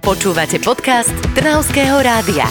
Počúvate podcast Trnavského rádia.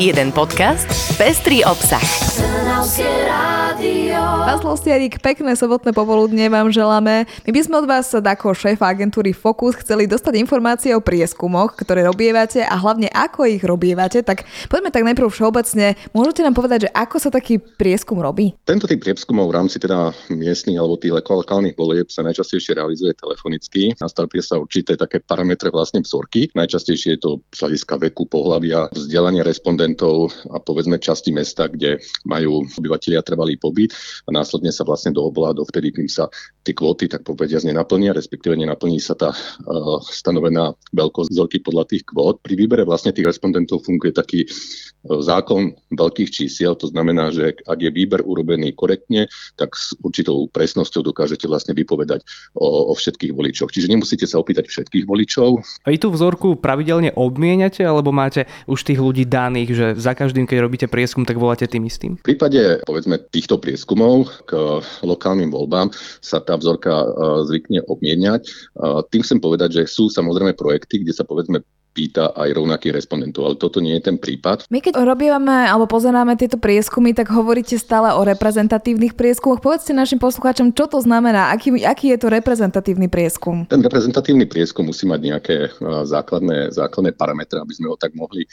Jeden podcast, pestrý obsah. Trnavské rádio. Váslosťarík, pekné sobotné popoludne vám želáme. My by sme od vás, ako šéfa agentúry Focus, chceli dostať informácie o prieskumoch, ktoré robievate a hlavne ako ich robievate. Tak poďme tak najprv všeobecne. Môžete nám povedať, že ako sa taký prieskum robí? Tento typ prieskumov v rámci teda miestnych alebo tých lokálnych volieb sa najčastejšie realizuje telefonicky. Nastavia sa určité také parametre vlastne vzorky. Najčastejšie je to z hľadiska veku, pohlavia, vzdelania respondentov a povedzme časti mesta, kde majú obyvatelia trvalý pobyt. A následne sa vlastne doobola dovtedy, kým sa tie kvóty, tak povediať, nenaplnia, respektíve nenaplní sa tá stanovená veľkosť vzorky podľa tých kvót. Pri výbere vlastne tých respondentov funguje taký zákon veľkých čísiel, to znamená, že ak je výber urobený korektne, tak s určitou presnosťou dokážete vlastne vypovedať o všetkých voličoch. Čiže nemusíte sa opýtať všetkých voličov. A vy tú vzorku pravidelne obmieniate, alebo máte už tých ľudí daných, že za každým, keď robíte prieskum, tak voláte tým istým? V prípade, povedzme, týchto prieskumov k lokálnym voľbám sa tá vzorka zvykne obmieniať. Tým chcem povedať, že sú samozrejme projekty, kde sa povedzme pýta aj rovnakých respondentov, ale toto nie je ten prípad. My keď robíme alebo pozeráme tieto prieskumy, tak hovoríte stále o reprezentatívnych prieskumoch. Povedzte našim poslucháčom, čo to znamená, aký je to reprezentatívny prieskum? Ten reprezentatívny prieskum musí mať nejaké základné parametre, aby sme ho tak mohli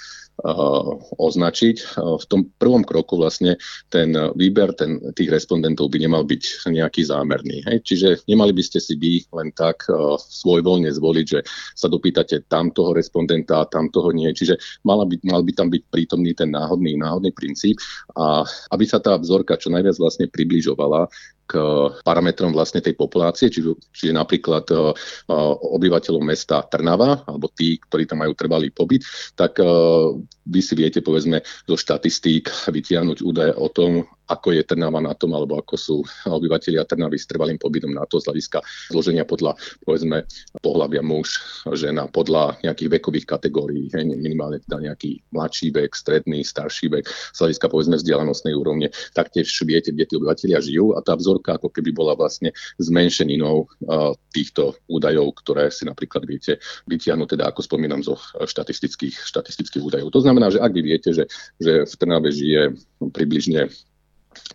označiť. V tom prvom kroku vlastne ten výber tých respondentov by nemal byť nejaký zámerný. Hej? Čiže nemali by ste si len tak svojvoľne zvoliť, že sa dopýtate tamtoho respondenta, tam toho nie. Čiže mal by tam byť prítomný ten náhodný princíp a aby sa tá vzorka čo najviac vlastne približovala k parametrom vlastne tej populácie, čiže napríklad obyvateľov mesta Trnava alebo tí, ktorí tam majú trvalý pobyt, tak vy si viete povedzme zo štatistík vytiahnuť údaje o tom, ako je Trnava na tom, alebo ako sú obyvatelia Trnavy s trvalým pobytom na to z hľadiska zloženia podľa povedzme pohlavia muž, žena, podľa nejakých vekových kategórií, hej, minimálne teda nejaký mladší vek, stredný, starší vek, z hľadiska povedzme vzdialenostnej úrovne, taktiež viete, kde tí obyvatelia žijú a tá vzorka ako keby bola vlastne zmenšeninou týchto údajov, ktoré si napríklad viete vytiahnuť, teda ako spomínam zo štatistických údajov. To znamená, že ak vy viete, že v Trnave žije približne,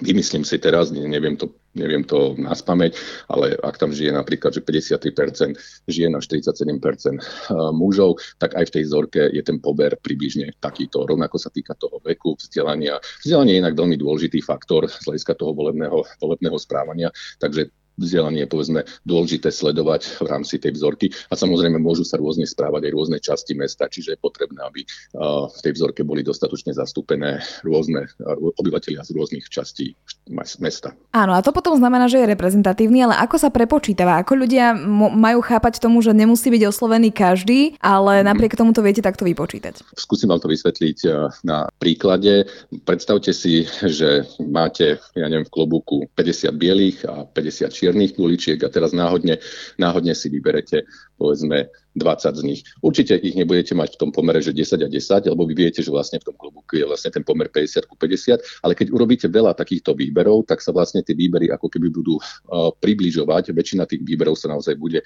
vymyslím si teraz, neviem to naspamäť, ale ak tam žije napríklad, že 53% žije na 47% mužov, tak aj v tej vzorke je ten pober približne takýto. Rovnako sa týka toho veku, vzdelania. Vzdelanie je inak veľmi dôležitý faktor z hľadiska toho volebného správania, takže vzdelanie je povedzme dôležité sledovať v rámci tej vzorky a samozrejme môžu sa rôzne správať aj rôzne časti mesta, čiže je potrebné, aby v tej vzorke boli dostatočne zastúpené rôzne obyvatelia z rôznych častí mesta. Áno, a to potom znamená, že je reprezentatívny, ale ako sa prepočítava? Ako ľudia majú chápať tomu, že nemusí byť oslovený každý, ale napriek tomu to viete takto vypočítať? Skúsim vám to vysvetliť na príklade. Predstavte si, že máte, v klobúku 50 bielých a 50 čiernych voličiek a teraz náhodne si vyberete, povedzme, 20 z nich. Určite ich nebudete mať v tom pomere, že 10 a 10, lebo vy viete, že vlastne v tom klobúku je vlastne ten pomer 50:50, ale keď urobíte veľa takýchto výberov, tak sa vlastne tie výbery ako keby budú približovať, väčšina tých výberov sa naozaj bude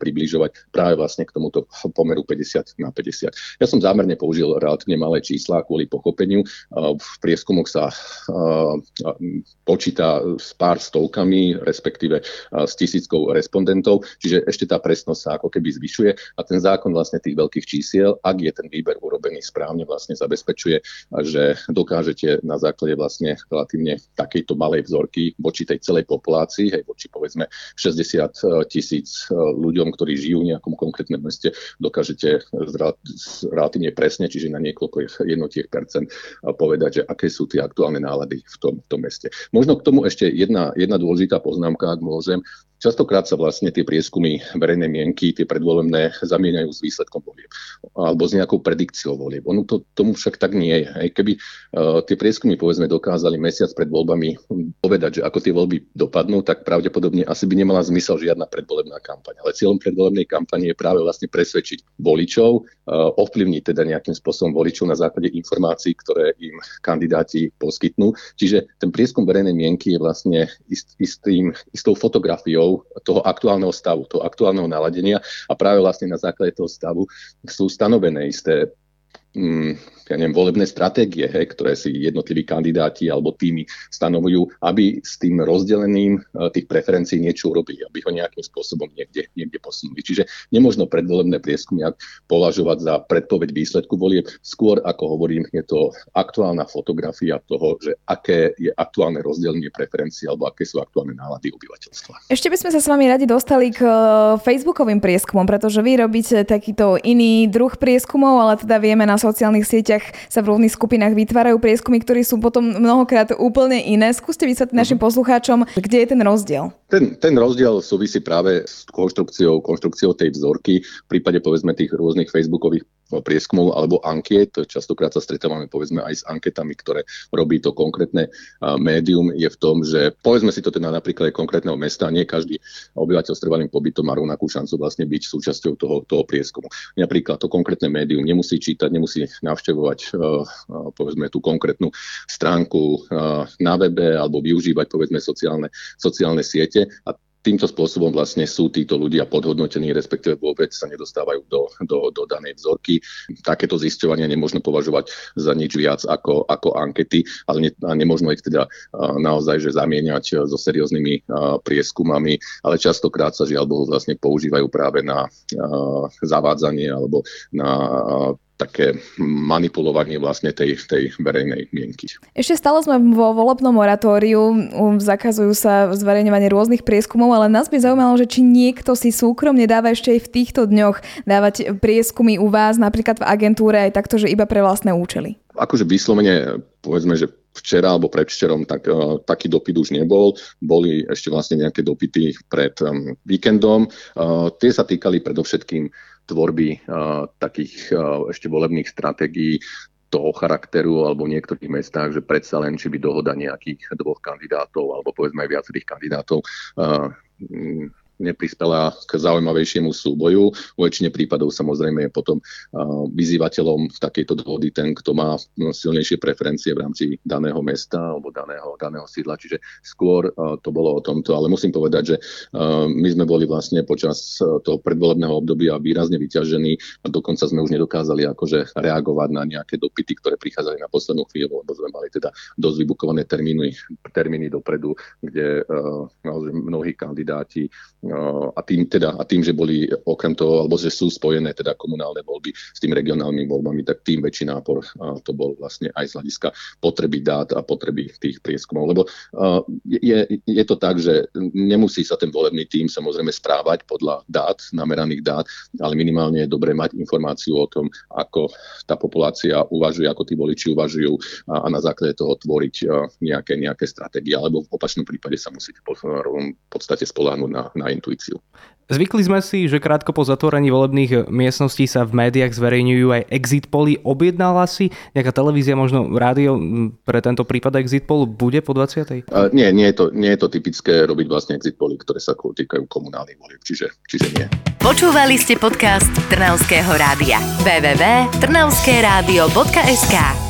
približovať práve vlastne k tomuto pomeru 50:50. Ja som zámerne použil relatívne malé čísla kvôli pochopeniu. V prieskumoch sa počíta s pár stovkami, respektíve s tisíckou respondentov, čiže ešte tá presnosť sa ako keby zvyšuje. A ten zákon vlastne tých veľkých čísiel, ak je ten výber urobený správne, vlastne zabezpečuje, že dokážete na základe vlastne relatívne takejto malej vzorky voči tej celej populácii, hej, voči povedzme 60 000 ľuďom, ktorí žijú v nejakom konkrétnom meste, dokážete relatívne presne, čiže na niekoľko jednotiek percent povedať, že aké sú tie aktuálne nálady v tom meste. Možno k tomu ešte jedna dôležitá poznámka, ak môžem. Častokrát sa vlastne tie prieskumy verejnej mienky, tie predvolebné, zamieňajú s výsledkom volieb alebo s nejakou predikciou volieb. Ono tomu však tak nie je. Keby tie prieskumy, povedzme, dokázali mesiac pred voľbami povedať, že ako tie voľby dopadnú, tak pravdepodobne asi by nemala zmysel žiadna predvolebná kampaň. Ale cieľom predvolebnej kampane je práve vlastne presvedčiť voličov, ovplyvniť teda nejakým spôsobom voličov na základe informácií, ktoré im kandidáti poskytnú. Čiže ten prieskum verejnej mienky je vlastne istou fotografiou záverov toho aktuálneho stavu, toho aktuálneho naladenia a práve vlastne na základe toho stavu sú stanovené isté volebné stratégie, ktoré si jednotliví kandidáti alebo týmy stanovujú, aby s tým rozdelením tých preferencií niečo urobili, aby ho nejakým spôsobom niekde posunuli. Čiže nemožno predvolebné prieskumy považovať za predpoveď výsledku volieb. Skôr, ako hovorím, je to aktuálna fotografia toho, že aké je aktuálne rozdelenie preferencií alebo aké sú aktuálne nálady obyvateľstva. Ešte by sme sa s vami radi dostali k facebookovým prieskumom, pretože vy robíte takýto iný druh prieskumov, ale teda vieme na sociálnych sieťach sa v rôznych skupinách vytvárajú prieskumy, ktoré sú potom mnohokrát úplne iné. Skúste vysvetliť našim poslucháčom, kde je ten rozdiel. Ten rozdiel súvisí práve s konštrukciou tej vzorky. V prípade povedzme tých rôznych facebookových prieskumov alebo ankiet. Častokrát sa stretávame povedzme aj s anketami, ktoré robí to konkrétne médium, je v tom, že povedzme si to teda napríklad konkrétneho mesta, nie každý obyvateľ s trvalým pobytom má rovnakú šancu vlastne byť súčasťou toho prieskumu. Napríklad to konkrétne médium nemusí čítať, nemusí navštevovať povedzme tú konkrétnu stránku na webe alebo využívať povedzme sociálne siete a týmto spôsobom vlastne sú títo ľudia podhodnotení, respektíve vôbec sa nedostávajú do danej vzorky. Takéto zisťovanie nemôžno považovať za nič viac ako ankety, ale nemôžno ich teda naozaj že zamieňať so serióznymi prieskumami, ale častokrát sa žiaľ Bohu vlastne používajú práve na zavádzanie alebo na také manipulovanie vlastne tej verejnej mienky. Ešte stále sme vo volebnom moratóriu, zakazujú sa zverejňovanie rôznych prieskumov, ale nás by zaujímalo, že či niekto si súkromne dáva ešte aj v týchto dňoch dávať prieskumy u vás, napríklad v agentúre, aj takto, že iba pre vlastné účely. Akože vyslovene, povedzme, že včera alebo predvčerom taký dopyt už nebol. Boli ešte vlastne nejaké dopyty pred víkendom. Tie sa týkali predovšetkým tvorby takých ešte volebných stratégií toho charakteru alebo v niektorých mestách, že predsa len, či by dohoda nejakých dvoch kandidátov alebo povedzme aj viacerých kandidátov neprispela k zaujímavejšiemu súboju. Vo väčšine prípadov samozrejme je potom vyzývateľom takejto dohody ten, kto má silnejšie preferencie v rámci daného mesta alebo daného sídla. Čiže skôr to bolo o tomto. Ale musím povedať, že my sme boli vlastne počas toho predvolebného obdobia výrazne vyťažení a dokonca sme už nedokázali akože reagovať na nejaké dopyty, ktoré prichádzali na poslednú chvíľu, lebo sme mali teda dosť vybukované termíny dopredu, kde mnohí kandidáti a tým, že boli okrem toho, alebo že sú spojené teda komunálne voľby s tým regionálnymi voľbami, tak tým väčší nápor to bol vlastne aj z hľadiska potreby dát a potreby tých prieskumov. Lebo je to tak, že nemusí sa ten volebný tím samozrejme správať podľa dát, nameraných dát, ale minimálne je dobré mať informáciu o tom, ako tá populácia uvažuje, ako tí voliči uvažujú a na základe toho tvoriť nejaké stratégie, alebo v opačnom prípade sa musíte v podstate spoľahnúť na intuíciu. Zvykli sme si, že krátko po zatvorení volebných miestností sa v médiách zverejňujú aj exit poly. Objednala si nejaká televízia, možno rádio pre tento prípad exit poll bude po 20.00? Nie je to typické robiť vlastne exit poly, ktoré sa týkajú komunálnych volieb, čiže nie. Počúvali ste podcast Trnavského rádia. www.trnavskeradio.sk